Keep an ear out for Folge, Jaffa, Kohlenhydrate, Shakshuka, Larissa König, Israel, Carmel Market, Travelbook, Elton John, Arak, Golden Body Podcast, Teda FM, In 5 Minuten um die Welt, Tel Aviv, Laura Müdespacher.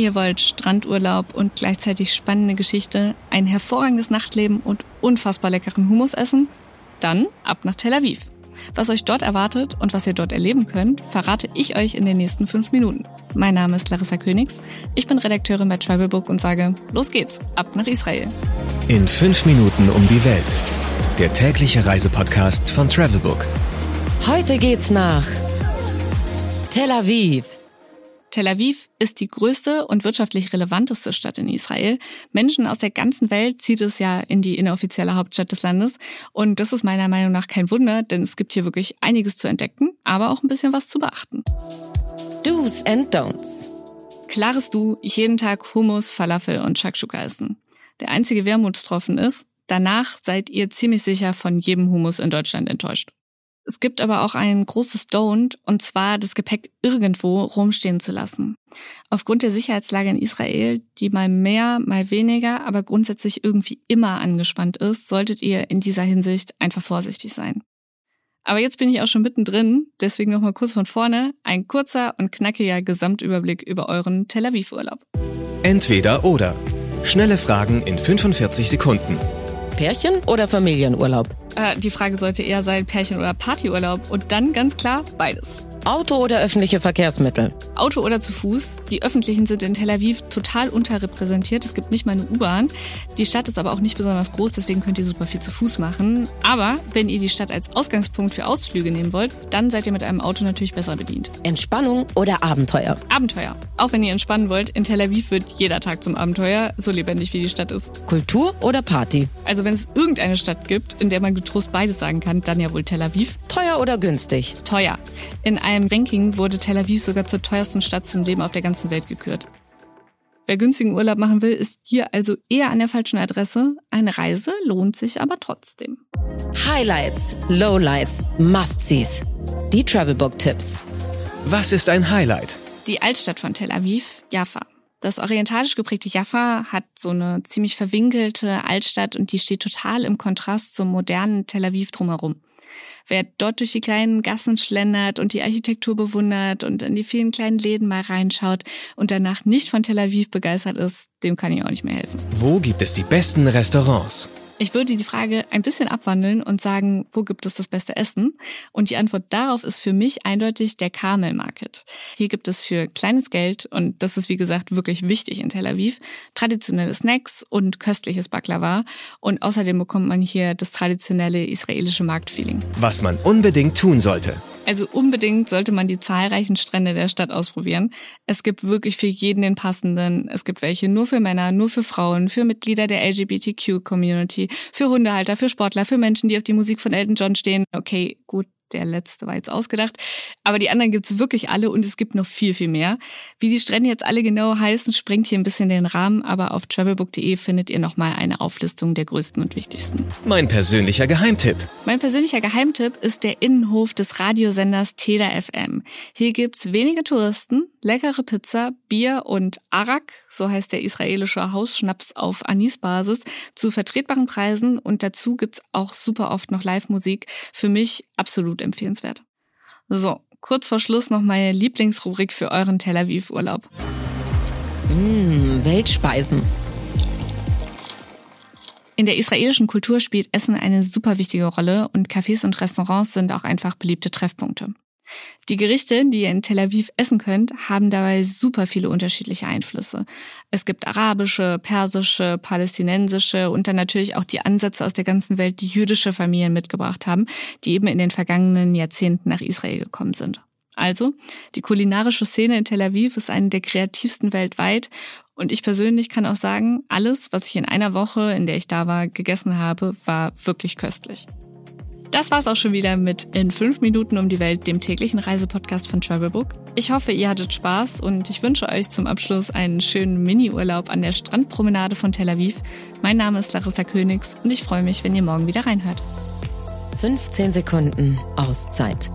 Ihr wollt Strandurlaub und gleichzeitig spannende Geschichte, ein hervorragendes Nachtleben und unfassbar leckeren Hummus essen? Dann ab nach Tel Aviv. Was euch dort erwartet und was ihr dort erleben könnt, verrate ich euch in den nächsten 5 Minuten. Mein Name ist Larissa König, ich bin Redakteurin bei Travelbook und sage, los geht's, ab nach Israel. In 5 Minuten um die Welt. Der tägliche Reisepodcast von Travelbook. Heute geht's nach Tel Aviv. Tel Aviv ist die größte und wirtschaftlich relevanteste Stadt in Israel. Menschen aus der ganzen Welt zieht es ja in die inoffizielle Hauptstadt des Landes. Und das ist meiner Meinung nach kein Wunder, denn es gibt hier wirklich einiges zu entdecken, aber auch ein bisschen was zu beachten. Do's and Don'ts. Klares Du, jeden Tag Hummus, Falafel und Shakshuka essen. Der einzige Wermutstropfen ist, danach seid ihr ziemlich sicher von jedem Hummus in Deutschland enttäuscht. Es gibt aber auch ein großes Don't, und zwar das Gepäck irgendwo rumstehen zu lassen. Aufgrund der Sicherheitslage in Israel, die mal mehr, mal weniger, aber grundsätzlich irgendwie immer angespannt ist, solltet ihr in dieser Hinsicht einfach vorsichtig sein. Aber jetzt bin ich auch schon mittendrin, deswegen nochmal kurz von vorne, ein kurzer und knackiger Gesamtüberblick über euren Tel Aviv-Urlaub. Entweder oder. Schnelle Fragen in 45 Sekunden. Pärchen- oder Familienurlaub? Die Frage sollte eher sein, Pärchen- oder Partyurlaub. Und dann ganz klar beides. Auto oder öffentliche Verkehrsmittel? Auto oder zu Fuß. Die Öffentlichen sind in Tel Aviv total unterrepräsentiert. Es gibt nicht mal eine U-Bahn. Die Stadt ist aber auch nicht besonders groß, deswegen könnt ihr super viel zu Fuß machen. Aber wenn ihr die Stadt als Ausgangspunkt für Ausflüge nehmen wollt, dann seid ihr mit einem Auto natürlich besser bedient. Entspannung oder Abenteuer? Abenteuer. Auch wenn ihr entspannen wollt, in Tel Aviv wird jeder Tag zum Abenteuer, so lebendig wie die Stadt ist. Kultur oder Party? Also wenn es irgendeine Stadt gibt, in der man getrost beides sagen kann, dann ja wohl Tel Aviv. Teuer oder günstig? Teuer. In einem Ranking wurde Tel Aviv sogar zur teuersten Stadt zum Leben auf der ganzen Welt gekürt. Wer günstigen Urlaub machen will, ist hier also eher an der falschen Adresse. Eine Reise lohnt sich aber trotzdem. Highlights, Lowlights, Must-Sees. Die Travelbook-Tipps. Was ist ein Highlight? Die Altstadt von Tel Aviv, Jaffa. Das orientalisch geprägte Jaffa hat so eine ziemlich verwinkelte Altstadt und die steht total im Kontrast zum modernen Tel Aviv drumherum. Wer dort durch die kleinen Gassen schlendert und die Architektur bewundert und in die vielen kleinen Läden mal reinschaut und danach nicht von Tel Aviv begeistert ist, dem kann ich auch nicht mehr helfen. Wo gibt es die besten Restaurants? Ich würde die Frage ein bisschen abwandeln und sagen, wo gibt es das beste Essen? Und die Antwort darauf ist für mich eindeutig der Carmel Market. Hier gibt es für kleines Geld, und das ist wie gesagt wirklich wichtig in Tel Aviv, traditionelle Snacks und köstliches Baklava. Und außerdem bekommt man hier das traditionelle israelische Marktfeeling. Was man unbedingt tun sollte. Also unbedingt sollte man die zahlreichen Strände der Stadt ausprobieren. Es gibt wirklich für jeden den passenden. Es gibt welche nur für Männer, nur für Frauen, für Mitglieder der LGBTQ-Community, für Hundehalter, für Sportler, für Menschen, die auf die Musik von Elton John stehen. Okay, gut, der letzte war jetzt ausgedacht. Aber die anderen gibt's wirklich alle und es gibt noch viel, viel mehr. Wie die Strände jetzt alle genau heißen, sprengt hier ein bisschen den Rahmen. Aber auf travelbook.de findet ihr nochmal eine Auflistung der größten und wichtigsten. Mein persönlicher Geheimtipp ist der Innenhof des Radiosenders Teda FM. Hier gibt's wenige Touristen, leckere Pizza, Bier und Arak, so heißt der israelische Hausschnaps auf Anisbasis, zu vertretbaren Preisen. Und dazu gibt's auch super oft noch Live-Musik. Für mich absolut empfehlenswert. So, kurz vor Schluss noch meine Lieblingsrubrik für euren Tel Aviv-Urlaub. Weltspeisen. In der israelischen Kultur spielt Essen eine super wichtige Rolle und Cafés und Restaurants sind auch einfach beliebte Treffpunkte. Die Gerichte, die ihr in Tel Aviv essen könnt, haben dabei super viele unterschiedliche Einflüsse. Es gibt arabische, persische, palästinensische und dann natürlich auch die Ansätze aus der ganzen Welt, die jüdische Familien mitgebracht haben, die eben in den vergangenen Jahrzehnten nach Israel gekommen sind. Also, die kulinarische Szene in Tel Aviv ist eine der kreativsten weltweit und ich persönlich kann auch sagen, alles, was ich in einer Woche, in der ich da war, gegessen habe, war wirklich köstlich. Das war's auch schon wieder mit In 5 Minuten um die Welt, dem täglichen Reisepodcast von Travelbook. Ich hoffe, ihr hattet Spaß und ich wünsche euch zum Abschluss einen schönen Mini-Urlaub an der Strandpromenade von Tel Aviv. Mein Name ist Larissa Königs und ich freue mich, wenn ihr morgen wieder reinhört. 15 Sekunden Auszeit.